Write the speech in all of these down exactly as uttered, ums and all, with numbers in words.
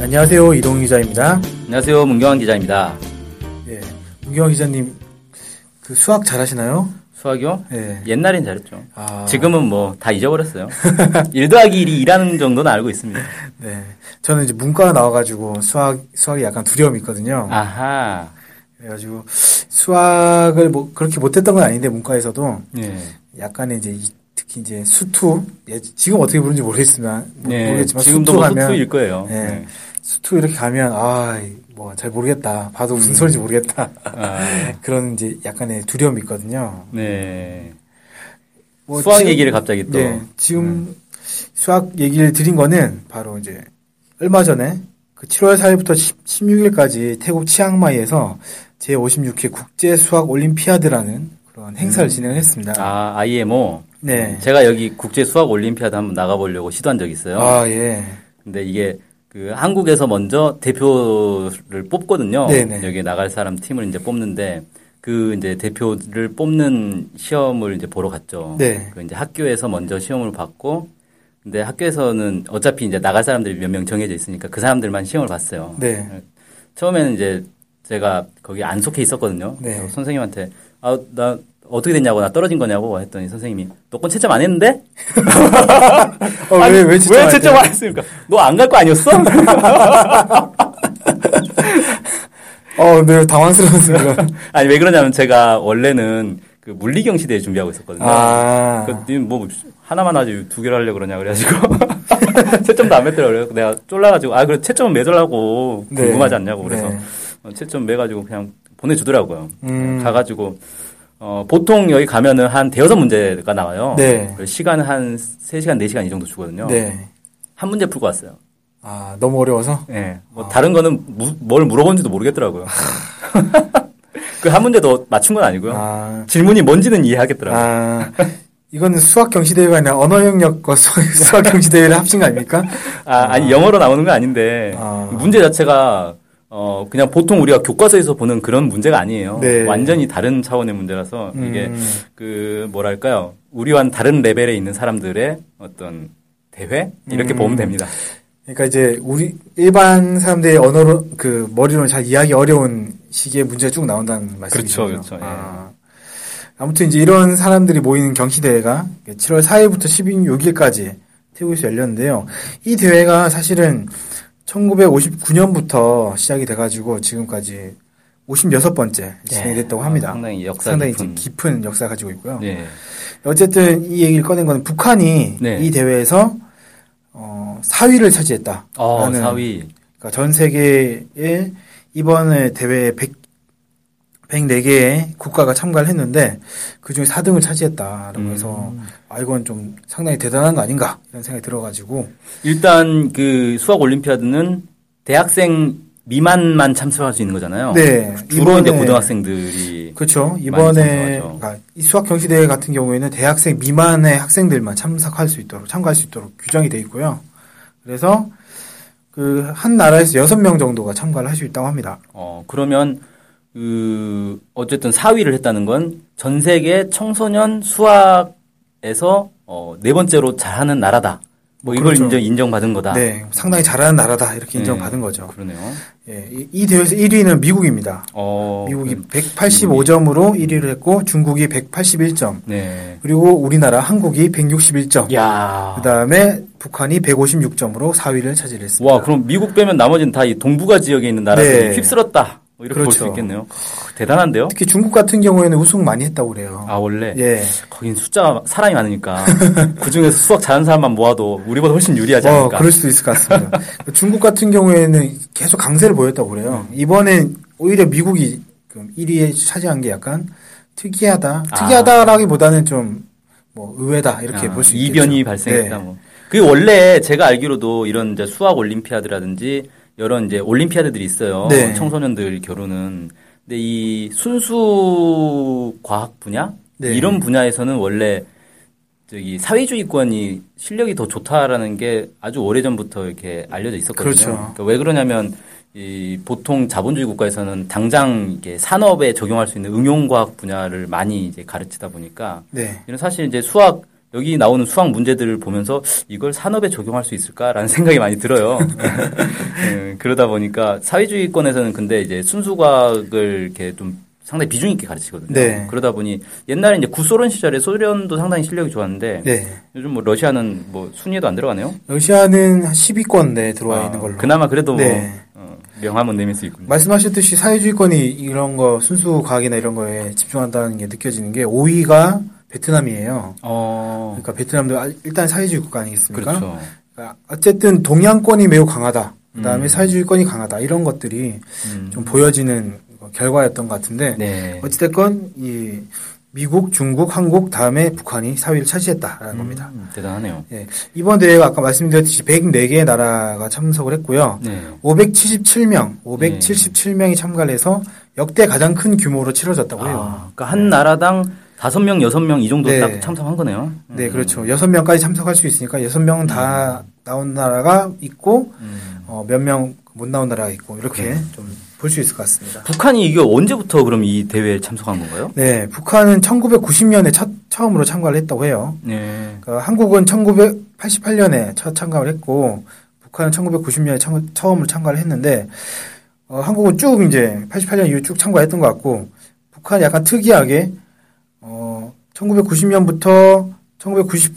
안녕하세요. 이동훈 기자입니다. 안녕하세요. 문경환 기자입니다. 예, 문경환 기자님, 그 수학 잘하시나요? 수학이요? 예. 옛날엔 잘했죠. 아... 지금은 뭐 다 잊어버렸어요. 일 더하기 일이 이라는 정도는 알고 있습니다. 네, 저는 이제 문과 나와가지고 수학 수학이 약간 두려움이 있거든요. 아하. 그래가지고 수학을 뭐 그렇게 못했던 건 아닌데 문과에서도 예. 약간의 이제. 이... 특히 이제 수투, 예, 지금 어떻게 부르는지 모르겠지만, 네, 모르겠지만 지금도 수투 뭐 가면, 수투일 거예요. 예, 네. 수투 이렇게 가면 아, 뭐 잘 모르겠다. 봐도 무슨 음. 소리인지 모르겠다. 아. 그런 이제 약간의 두려움이 있거든요. 네. 뭐 수학 지금, 얘기를 갑자기 또 네, 지금 음. 수학 얘기를 드린 거는 바로 이제 얼마 전에 그 칠월 사일부터 십육일까지 태국 치앙마이에서 제오십육 회 국제 수학 올림피아드라는 그런 행사를 음. 진행했습니다. 아, 아이엠오. 네. 제가 여기 국제 수학 올림피아드 한번 나가보려고 시도한 적이 있어요. 아, 예. 근데 이게 그 한국에서 먼저 대표를 뽑거든요. 네네. 여기 나갈 사람 팀을 이제 뽑는데 그 이제 대표를 뽑는 시험을 이제 보러 갔죠. 네. 그 이제 학교에서 먼저 시험을 봤고 근데 학교에서는 어차피 이제 나갈 사람들이 몇 명 정해져 있으니까 그 사람들만 시험을 봤어요. 네. 처음에는 이제 제가 거기 안 속해 있었거든요. 네. 선생님한테 아, 나 어떻게 됐냐고, 나 떨어진 거냐고 했더니 선생님이, 너 건 채점 안 했는데? 어, 아니, 왜, 왜 채점, 왜 채점 안, 안 했습니까? 너 안 갈 거 아니었어? 어, 네, 당황스러웠습니다. 아니, 왜 그러냐면 제가 원래는 그 물리경 시대에 준비하고 있었거든요. 아. 그러니까 니 뭐, 하나만 하지 두 개를 하려고 그러냐, 그래가지고. 채점도 안 맺더라고요. 내가 쫄라가지고, 아, 그래, 채점은 매달라고 네. 궁금하지 않냐고. 그래서 네. 채점 매가지고 그냥 보내주더라고요. 음. 가가지고. 어, 보통 여기 가면은 한 대여섯 문제가 나와요. 네. 시간은 한 세 시간, 네 시간 이 정도 주거든요. 네. 한 문제 풀고 왔어요. 아, 너무 어려워서? 네. 뭐, 아. 다른 거는 무, 뭘 물어본지도 모르겠더라고요. 그 한 문제 더 맞춘 건 아니고요. 아. 질문이 뭔지는 이해하겠더라고요. 아. 이거는 수학 경시대회가 아니라 언어 영역과 수, 수학 경시대회를 합친 거 아닙니까? 아, 아, 아니, 영어로 나오는 건 아닌데, 아. 문제 자체가 어, 그냥 보통 우리가 교과서에서 보는 그런 문제가 아니에요. 네. 완전히 다른 차원의 문제라서, 음. 이게, 그, 뭐랄까요. 우리와는 다른 레벨에 있는 사람들의 어떤 대회? 이렇게 음. 보면 됩니다. 그러니까 이제, 우리, 일반 사람들의 언어로, 그, 머리로는 잘 이해하기 어려운 식의 문제가 쭉 나온다는 말씀이시죠. 그렇죠, 그렇죠. 아. 예. 아무튼 이제 이런 사람들이 모이는 경시대회가 칠월 사일부터 십육일까지 태국에서 열렸는데요. 이 대회가 사실은, 천구백오십구 년부터 시작이 돼가지고 지금까지 오십육 번째 진행됐다고 네. 합니다. 상당히 역사 상당히 깊은, 깊은 역사 가지고 있고요. 네. 어쨌든 이 얘기를 꺼낸 건 북한이 네. 이 대회에서 어, 사 위를 차지했다. 어, 사 위. 그러니까 전 세계에 이번에 대회에 백사 개의 국가가 참가를 했는데 그중에 사 등을 차지했다라고 음. 해서 아 이건 좀 상당히 대단한 거 아닌가 이런 생각이 들어가지고 일단 그 수학 올림피아드는 대학생 미만만 참석할 수 있는 거잖아요. 네, 주로 이번에, 이제 고등학생들이 그렇죠. 이번에 그러니까 수학 경시 대회 같은 경우에는 대학생 미만의 학생들만 참석할 수 있도록 참가할 수 있도록 규정이 돼 있고요. 그래서 그 한 나라에서 여섯 명 정도가 참가를 할 수 있다고 합니다. 어 그러면. 그 어쨌든 사 위를 했다는 건 전 세계 청소년 수학에서 어, 네 번째로 잘하는 나라다. 뭐 이걸 그렇죠. 인정, 인정받은 거다. 네, 상당히 잘하는 나라다 이렇게 인정받은 네, 거죠. 그러네요. 예, 이, 이 대회에서 일 위는 미국입니다. 어, 미국이 그, 백팔십오 점으로 음. 일 위를 했고 중국이 백팔십일 점. 네. 그리고 우리나라 한국이 백육십일 점. 야. 그다음에 북한이 백오십육 점으로 사 위를 차지했습니다. 와, 그럼 미국 빼면 나머지는 다 이 동북아 지역에 있는 나라들이 네. 휩쓸었다. 이렇게 그렇죠. 볼 수 있겠네요. 대단한데요? 특히 중국 같은 경우에는 우승 많이 했다고 그래요. 아, 원래? 예. 거긴 숫자, 사람이 많으니까. 그 중에서 수학 잘하는 사람만 모아도 우리보다 훨씬 유리하지 않을까. 어, 그럴 수도 있을 것 같습니다. 중국 같은 경우에는 계속 강세를 보였다고 그래요. 이번엔 오히려 미국이 일 위에 차지한 게 약간 특이하다. 특이하다라기보다는 좀, 뭐, 의외다. 이렇게 아, 볼 수 있겠죠. 이변이 발생했다. 네. 뭐. 그 원래 제가 알기로도 이런 이제 수학 올림피아드라든지 여러 이제 올림피아드들이 있어요. 네. 청소년들 겨루는. 근데 이 순수 과학 분야? 네. 이런 분야에서는 원래 저기 사회주의권이 실력이 더 좋다라는 게 아주 오래전부터 이렇게 알려져 있었거든요. 그렇죠. 그러니까 왜 그러냐면 이 보통 자본주의 국가에서는 당장 이게 산업에 적용할 수 있는 응용과학 분야를 많이 이제 가르치다 보니까 네. 이런 사실 이제 수학 여기 나오는 수학 문제들을 보면서 이걸 산업에 적용할 수 있을까라는 생각이 많이 들어요. 음, 그러다 보니까 사회주의권에서는 근데 이제 순수과학을 이렇게 좀 상당히 비중 있게 가르치거든요. 네. 그러다 보니 옛날에 이제 구소련 시절에 소련도 상당히 실력이 좋았는데 네. 요즘 뭐 러시아는 뭐 순위에도 안 들어가네요. 러시아는 한 십 위권 내에 들어와 아, 있는 걸로. 그나마 그래도 네. 뭐 어, 명함은 내밀 수 있군요. 말씀하셨듯이 사회주의권이 이런 거 순수 과학이나 이런 거에 집중한다는 게 느껴지는 게 오 위가 베트남이에요. 어. 그러니까 베트남도 일단 사회주의 국가 아니겠습니까? 그렇죠. 그러니까 어쨌든 동양권이 매우 강하다. 그다음에 음. 사회주의권이 강하다. 이런 것들이 음. 좀 보여지는 결과였던 것 같은데 네. 어찌됐건 이 미국, 중국, 한국 다음에 북한이 사 위를 차지했다라는 음, 겁니다. 대단하네요. 네. 이번 대회가 아까 말씀드렸듯이 백사 개의 나라가 참석을 했고요. 네. 오백칠십칠 명, 오백칠십칠 명이 참가를 해서 역대 가장 큰 규모로 치러졌다고 해요. 아, 그러니까 한 나라당 다섯 명, 여섯 명 이 정도 네. 딱 참석한 거네요. 음. 네, 그렇죠. 여섯 명까지 참석할 수 있으니까 여섯 명은 다 음. 나온 나라가 있고 음. 어, 몇 명 못 나온 나라가 있고 이렇게 네. 좀 볼 수 있을 것 같습니다. 북한이 이게 언제부터 그럼 이 대회에 참석한 건가요? 네, 북한은 천구백구십 년에 첫, 처음으로 참가를 했다고 해요. 네. 그러니까 한국은 천구백팔십팔 년에 첫 참가를 했고 북한은 천구백구십 년에 참, 처음으로 참가를 했는데 어, 한국은 쭉 이제 팔십팔 년 이후 쭉 참가했던 것 같고 북한이 약간 특이하게 어, 천구백구십 년부터 천구백구십이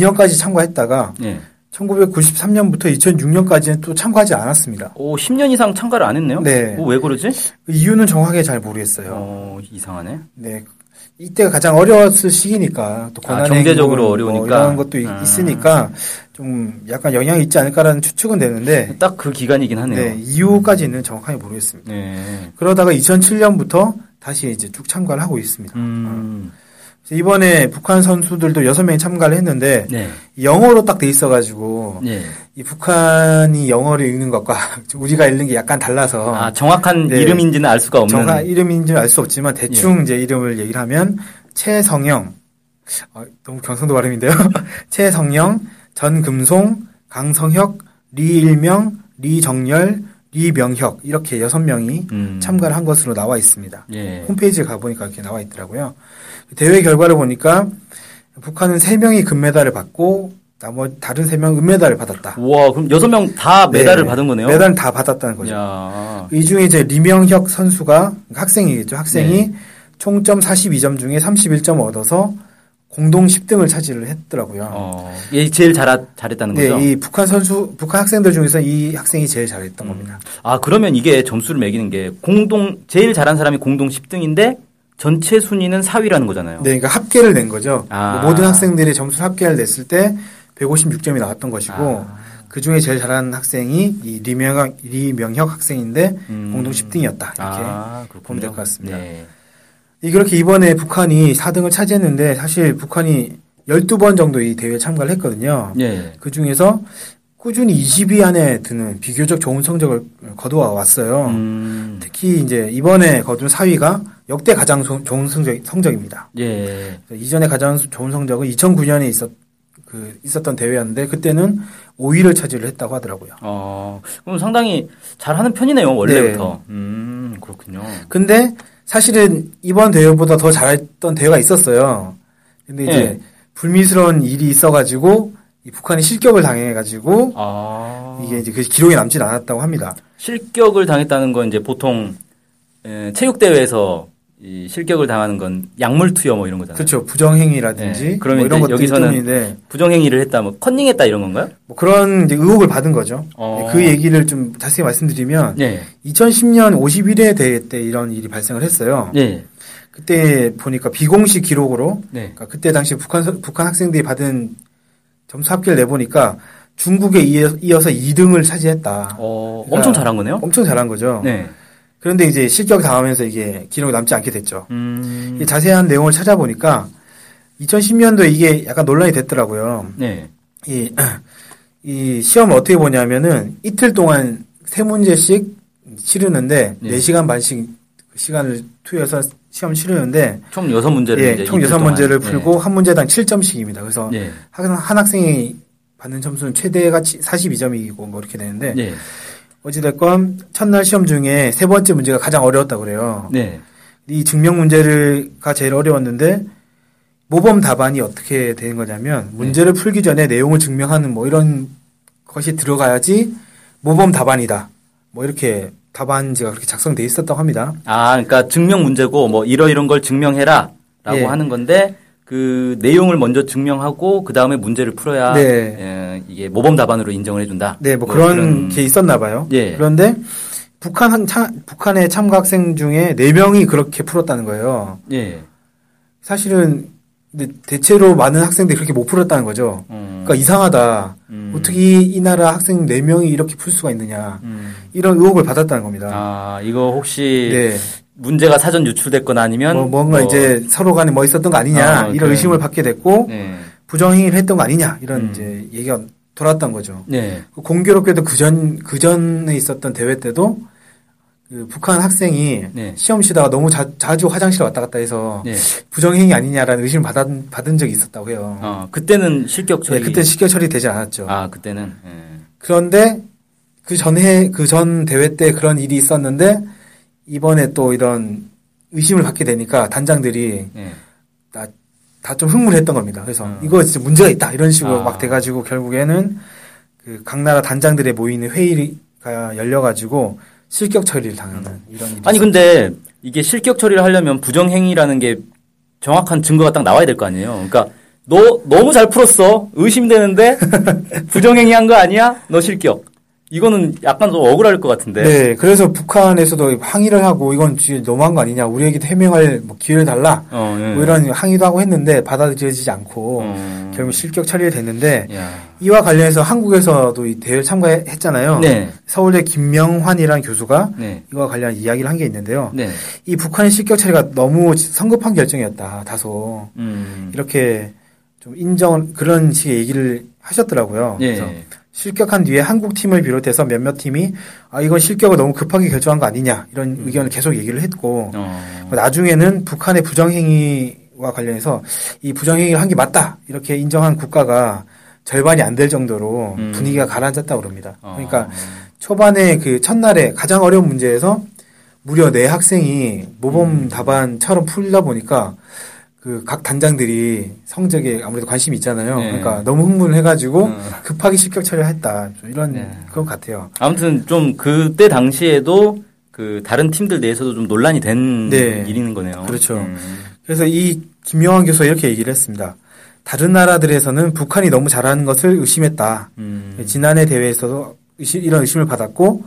년까지 참가했다가 네. 천구백구십삼 년부터 이천육 년까지는 또 참가하지 않았습니다. 오, 십 년 이상 참가를 안 했네요? 네. 오, 왜 그러지? 그 이유는 정확하게 잘 모르겠어요. 어, 이상하네. 네. 이때가 가장 어려웠을 시기니까, 또 고난 아, 경제적으로 어려우니까. 뭐 이런 것도 아. 있으니까 좀 약간 영향이 있지 않을까라는 추측은 되는데. 딱 그 기간이긴 하네요. 네. 이유까지는 정확하게 모르겠습니다. 네. 그러다가 이천칠 년부터 다시 이제 쭉 참가를 하고 있습니다. 음. 이번에 북한 선수들도 여섯 명이 참가를 했는데 네. 영어로 딱 돼 있어가지고 네. 이 북한이 영어를 읽는 것과 우리가 읽는 게 약간 달라서 아, 정확한 네. 이름인지는 알 수가 없는 정확한 이름인지는 알 수 없지만 대충 예. 이제 이름을 얘기를 하면 최성영 아, 너무 경상도 발음인데요. 최성영, 전금송, 강성혁, 리일명, 리정열, 리명혁 이렇게 여섯 명이 음. 참가를 한 것으로 나와 있습니다. 예. 홈페이지에 가보니까 이렇게 나와 있더라고요. 대회 결과를 보니까 북한은 세 명이 금메달을 받고 나머지 다른 세 명은 은메달을 받았다. 우와, 그럼 여섯 명 다 메달을 네, 받은 거네요? 메달은 다 받았다는 거죠. 야. 이 중에 이제 리명혁 선수가 학생이겠죠. 학생이 네. 총점 사십이 점 중에 삼십일 점을 얻어서 공동 십 등을 차지를 했더라고요. 어, 얘 제일 잘 잘했다는 거죠? 네, 이 북한 선수, 북한 학생들 중에서 이 학생이 제일 잘했던 음. 겁니다. 아, 그러면 이게 점수를 매기는 게 공동 제일 잘한 사람이 공동 십 등인데 전체 순위는 사 위라는 거잖아요. 네, 그러니까 합계를 낸 거죠. 아. 모든 학생들이 점수 합계를 냈을 때 백오십육 점이 나왔던 것이고 아. 그 중에 제일 잘하는 학생이 이 리명혁, 리명혁 학생인데 음. 공동 십 등이었다. 이렇게 아, 보면 될 것 같습니다. 네. 이렇게 이번에 북한이 사 등을 차지했는데 사실 북한이 열두 번 정도 이 대회에 참가를 했거든요. 네. 그 중에서 꾸준히 이십 위 안에 드는 비교적 좋은 성적을 거두어 왔어요. 음. 특히 이제 이번에 거둔 사 위가 역대 가장 소, 좋은 성적, 성적입니다. 예. 이전에 가장 좋은 성적은 이천구 년에 있었, 그, 있었던 대회였는데 그때는 오 위를 차지를 했다고 하더라고요. 어, 그럼 상당히 잘하는 편이네요, 원래부터. 네. 음, 그렇군요. 근데 사실은 이번 대회보다 더 잘했던 대회가 있었어요. 근데 이제 예. 불미스러운 일이 있어가지고 이 북한이 실격을 당해가지고 아. 이게 이제 그 기록이 남진 않았다고 합니다. 실격을 당했다는 건 이제 보통 에, 체육 대회에서 이 실격을 당하는 건 약물 투여 뭐 이런 거잖아요. 그렇죠. 부정행위라든지 네. 그러면 뭐 이런 것들 여기서는 때문에. 부정행위를 했다, 뭐 컨닝했다 이런 건가요? 뭐 그런 이제 의혹을 받은 거죠. 어. 그 얘기를 좀 자세히 말씀드리면 네. 이천십 년 오십일 회 대회 때 이런 일이 발생을 했어요. 네. 그때 보니까 비공식 기록으로 네. 그러니까 그때 당시 북한 북한 학생들이 받은 점수 합계를 내보니까 중국에 이어서 이 등을 차지했다. 어, 그러니까 엄청 잘한 거네요? 엄청 잘한 거죠. 네. 그런데 이제 실격 당하면서 이게 기록이 남지 않게 됐죠. 음. 자세한 내용을 찾아보니까 이천십 년도에 이게 약간 논란이 됐더라고요. 네. 이, 이 시험 어떻게 보냐면은 이틀 동안 세 문제씩 치르는데 네. 네 시간 반씩 시간을 투여해서 시험 치르는데 총 여섯 문제를 예, 이제 총 여섯 문제를 풀고 네. 한 문제당 칠 점씩입니다. 그래서 네. 항상 한 학생이 받는 점수는 최대가 사십이 점이고 뭐 이렇게 되는데 네. 어찌됐건 첫날 시험 중에 세 번째 문제가 가장 어려웠다고 그래요. 네. 이 증명 문제가 제일 어려웠는데 모범 답안이 어떻게 되는 거냐면 문제를 네. 풀기 전에 내용을 증명하는 뭐 이런 것이 들어가야지 모범 답안이다. 뭐 이렇게 답안지가 그렇게 작성돼 있었다고 합니다. 아, 그러니까 증명 문제고 뭐 이러 이런 걸 증명해라라고 예. 하는 건데 그 내용을 먼저 증명하고 그 다음에 문제를 풀어야 네. 예, 이게 모범 답안으로 인정을 해준다. 네, 뭐, 뭐 그런, 그런 게 있었나 봐요. 예. 그런데 북한 차, 북한의 참가 학생 중에 네 명이 그렇게 풀었다는 거예요. 예. 사실은 근데 대체로 많은 학생들이 그렇게 못 풀었다는 거죠. 음. 그러니까 이상하다. 음. 어떻게 이 나라 학생 네 명이 이렇게 풀 수가 있느냐. 음. 이런 의혹을 받았다는 겁니다. 아, 이거 혹시 네. 문제가 사전 유출됐거나 아니면 뭐, 뭔가 뭐. 이제 서로 간에 뭐 있었던 거 아니냐. 아, 이런 그래. 의심을 받게 됐고 네. 부정행위를 했던 거 아니냐. 이런 음. 이제 얘기가 돌아왔던 거죠. 네. 공교롭게도 그전, 그전에 있었던 대회 때도 그 북한 학생이 네. 시험 치다가 너무 자, 자주 화장실 왔다 갔다 해서 네. 부정행위 아니냐라는 의심을 받은, 받은 적이 있었다고 해요. 어, 그때는 실격 처리. 네, 그때 실격 처리되지 않았죠. 아, 그때는. 네. 그런데 그 전해 그 전 대회 때 그런 일이 있었는데 이번에 또 이런 의심을 받게 되니까 단장들이 네. 다, 다 좀 흥분했던 겁니다. 그래서 어. 이거 진짜 문제가 있다 이런 식으로 아. 막 돼가지고 결국에는 그 각 나라 단장들의 모이는 회의가 열려가지고. 실격 처리를 당하는 음. 이런 일이 아니 있었죠. 근데 이게 실격 처리를 하려면 부정행위라는 게 정확한 증거가 딱 나와야 될 거 아니에요. 그러니까 너 너무 잘 풀었어 의심되는데 부정행위한 거 아니야? 너 실격. 이거는 약간 좀 억울할 것 같은데. 네, 그래서 북한에서도 항의를 하고 이건 너무한 거 아니냐, 우리에게 해명할 뭐 기회를 달라, 어, 예, 예. 뭐 이런 항의도 하고 했는데 받아들여지지 않고 어. 결국 실격 처리를 됐는데 야. 이와 관련해서 한국에서도 이 대회를 참가했잖아요. 네. 서울의 김명환이라는 교수가 네. 이와 관련한 이야기를 한 게 있는데요. 네. 이 북한의 실격 처리가 너무 성급한 결정이었다, 다소 음. 이렇게 좀 인정 그런 식의 얘기를 하셨더라고요. 예. 그래서 실격한 뒤에 한국팀을 비롯해서 몇몇 팀이 아 이건 실격을 너무 급하게 결정한 거 아니냐 이런 음. 의견을 계속 얘기를 했고 어. 나중에는 북한의 부정행위와 관련해서 이 부정행위를 한 게 맞다 이렇게 인정한 국가가 절반이 안 될 정도로 음. 분위기가 가라앉았다고 그럽니다. 어. 그러니까 초반에 그 첫날에 가장 어려운 문제에서 무려 네 학생이 모범 음. 답안처럼 풀다 보니까 그 각 단장들이 성적에 아무래도 관심이 있잖아요. 네. 그러니까 너무 흥분을 해가지고 급하게 실격 처리를 했다. 이런 네. 것 같아요. 아무튼 좀 그때 당시에도 그 다른 팀들 내에서도 좀 논란이 된 네. 일인 거네요. 그렇죠. 음. 그래서 이 김명환 교수가 이렇게 얘기를 했습니다. 다른 나라들에서는 북한이 너무 잘하는 것을 의심했다. 음. 지난해 대회에서도 의심, 이런 의심을 받았고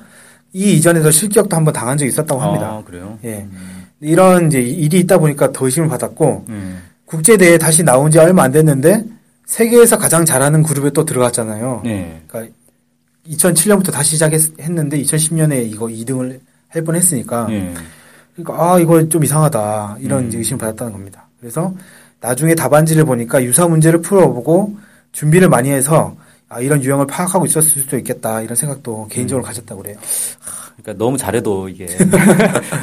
이 이전에도 실격도 한번 당한 적이 있었다고 합니다. 아, 그래요? 예. 음. 이런 이제 일이 있다 보니까 더 의심을 받았고 음. 국제대회에 다시 나온 지 얼마 안 됐는데 세계에서 가장 잘하는 그룹에 또 들어갔잖아요. 네. 그러니까 이천칠 년부터 다시 시작했는데 이천십 년에 이거 이 등을 할 뻔했으니까 네. 그러니까 아 이거 좀 이상하다 이런 음. 의심을 받았다는 겁니다. 그래서 나중에 답안지를 보니까 유사 문제를 풀어보고 준비를 많이 해서 아 이런 유형을 파악하고 있었을 수도 있겠다 이런 생각도 개인적으로 음. 가졌다고 그래요. 그러니까 너무 잘해도 이게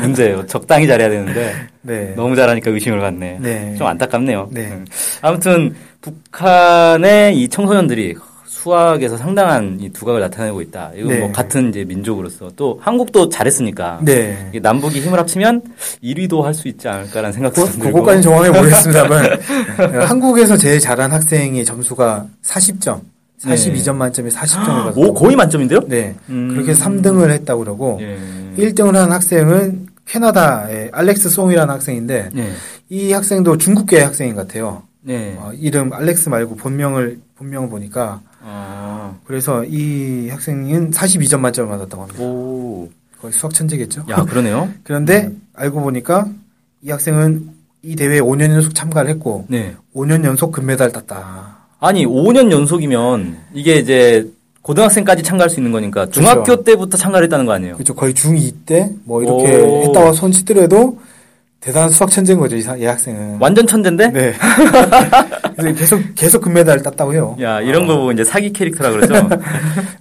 문제예요. 적당히 잘해야 되는데 네. 너무 잘하니까 의심을 받네. 네. 좀 안타깝네요. 네. 아무튼 북한의 이 청소년들이 수학에서 상당한 이 두각을 나타내고 있다. 이건 네. 뭐 같은 이제 민족으로서 또 한국도 잘했으니까 네. 남북이 힘을 합치면 일 위도 할 수 있지 않을까라는 생각도 들고. 그것까지는 정확히 모르겠습니다만 한국에서 제일 잘한 학생의 점수가 사십 점. 사십이 점 네. 만점에 사십 점을 받았고. 오, 거의 만점인데요? 네. 음. 그렇게 삼 등을 했다고 그러고, 예. 일 등을 한 학생은 캐나다의 알렉스 송이라는 학생인데, 예. 이 학생도 중국계 학생인 것 같아요. 예. 어, 이름 알렉스 말고 본명을, 본명을 보니까. 아. 그래서 이 학생은 사십이 점 만점을 받았다고 합니다. 오. 거의 수학천재겠죠? 야, 그러네요. 그런데 음. 알고 보니까 이 학생은 이 대회에 오 년 연속 참가를 했고, 네. 오 년 연속 금메달을 땄다. 아니 오 년 연속이면 이게 이제 고등학생까지 참가할 수 있는 거니까 중학교 그렇죠. 때부터 참가를 했다는 거 아니에요? 그렇죠. 거의 중이 때 뭐 이렇게 오. 했다고 손 치더라도 대단한 수학 천재인 거죠, 이 학생은. 완전 천재인데? 네. 그래서 계속, 계속 금메달을 땄다고 해요. 야, 이런 어. 거 보고 이제 사기 캐릭터라고 그러죠?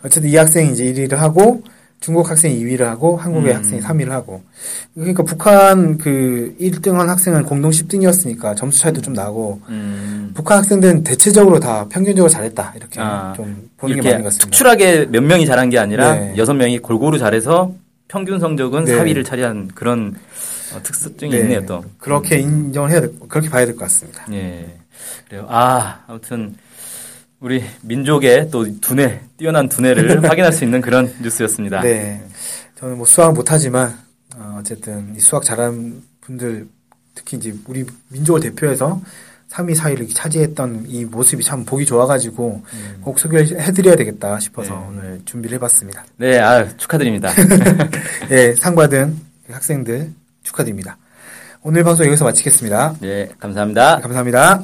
어쨌든 이 학생이 이제 일 위를 하고, 중국 학생이 이 위를 하고, 한국의 음. 학생이 삼 위를 하고. 그러니까 북한 그 일 등 한 학생은 공동 십 등이었으니까 점수 차이도 좀 나고, 음. 북한 학생들은 대체적으로 다 평균적으로 잘했다. 이렇게 아, 좀 보는 이렇게 게 많은 것 같습니다. 특출하게 몇 명이 잘한 게 아니라, 네. 여섯 명이 골고루 잘해서 평균 성적은 네. 사 위를 차지한 그런 특수증이 네, 있네요, 또. 그렇게 인정을 해야 될, 그렇게 봐야 될 것 같습니다. 예. 그래요. 아, 아무튼, 우리 민족의 또 두뇌, 뛰어난 두뇌를 확인할 수 있는 그런 뉴스였습니다. 네. 저는 뭐 수학은 못하지만, 어, 어쨌든, 이 수학 잘하는 분들, 특히 이제 우리 민족을 대표해서 삼 위, 사 위를 차지했던 이 모습이 참 보기 좋아가지고, 음. 꼭 소개를 해드려야 되겠다 싶어서 네. 오늘 준비를 해봤습니다. 네, 아, 축하드립니다. 네, 상 받은 학생들, 축하드립니다. 오늘 방송 여기서 마치겠습니다. 네, 감사합니다. 네, 감사합니다.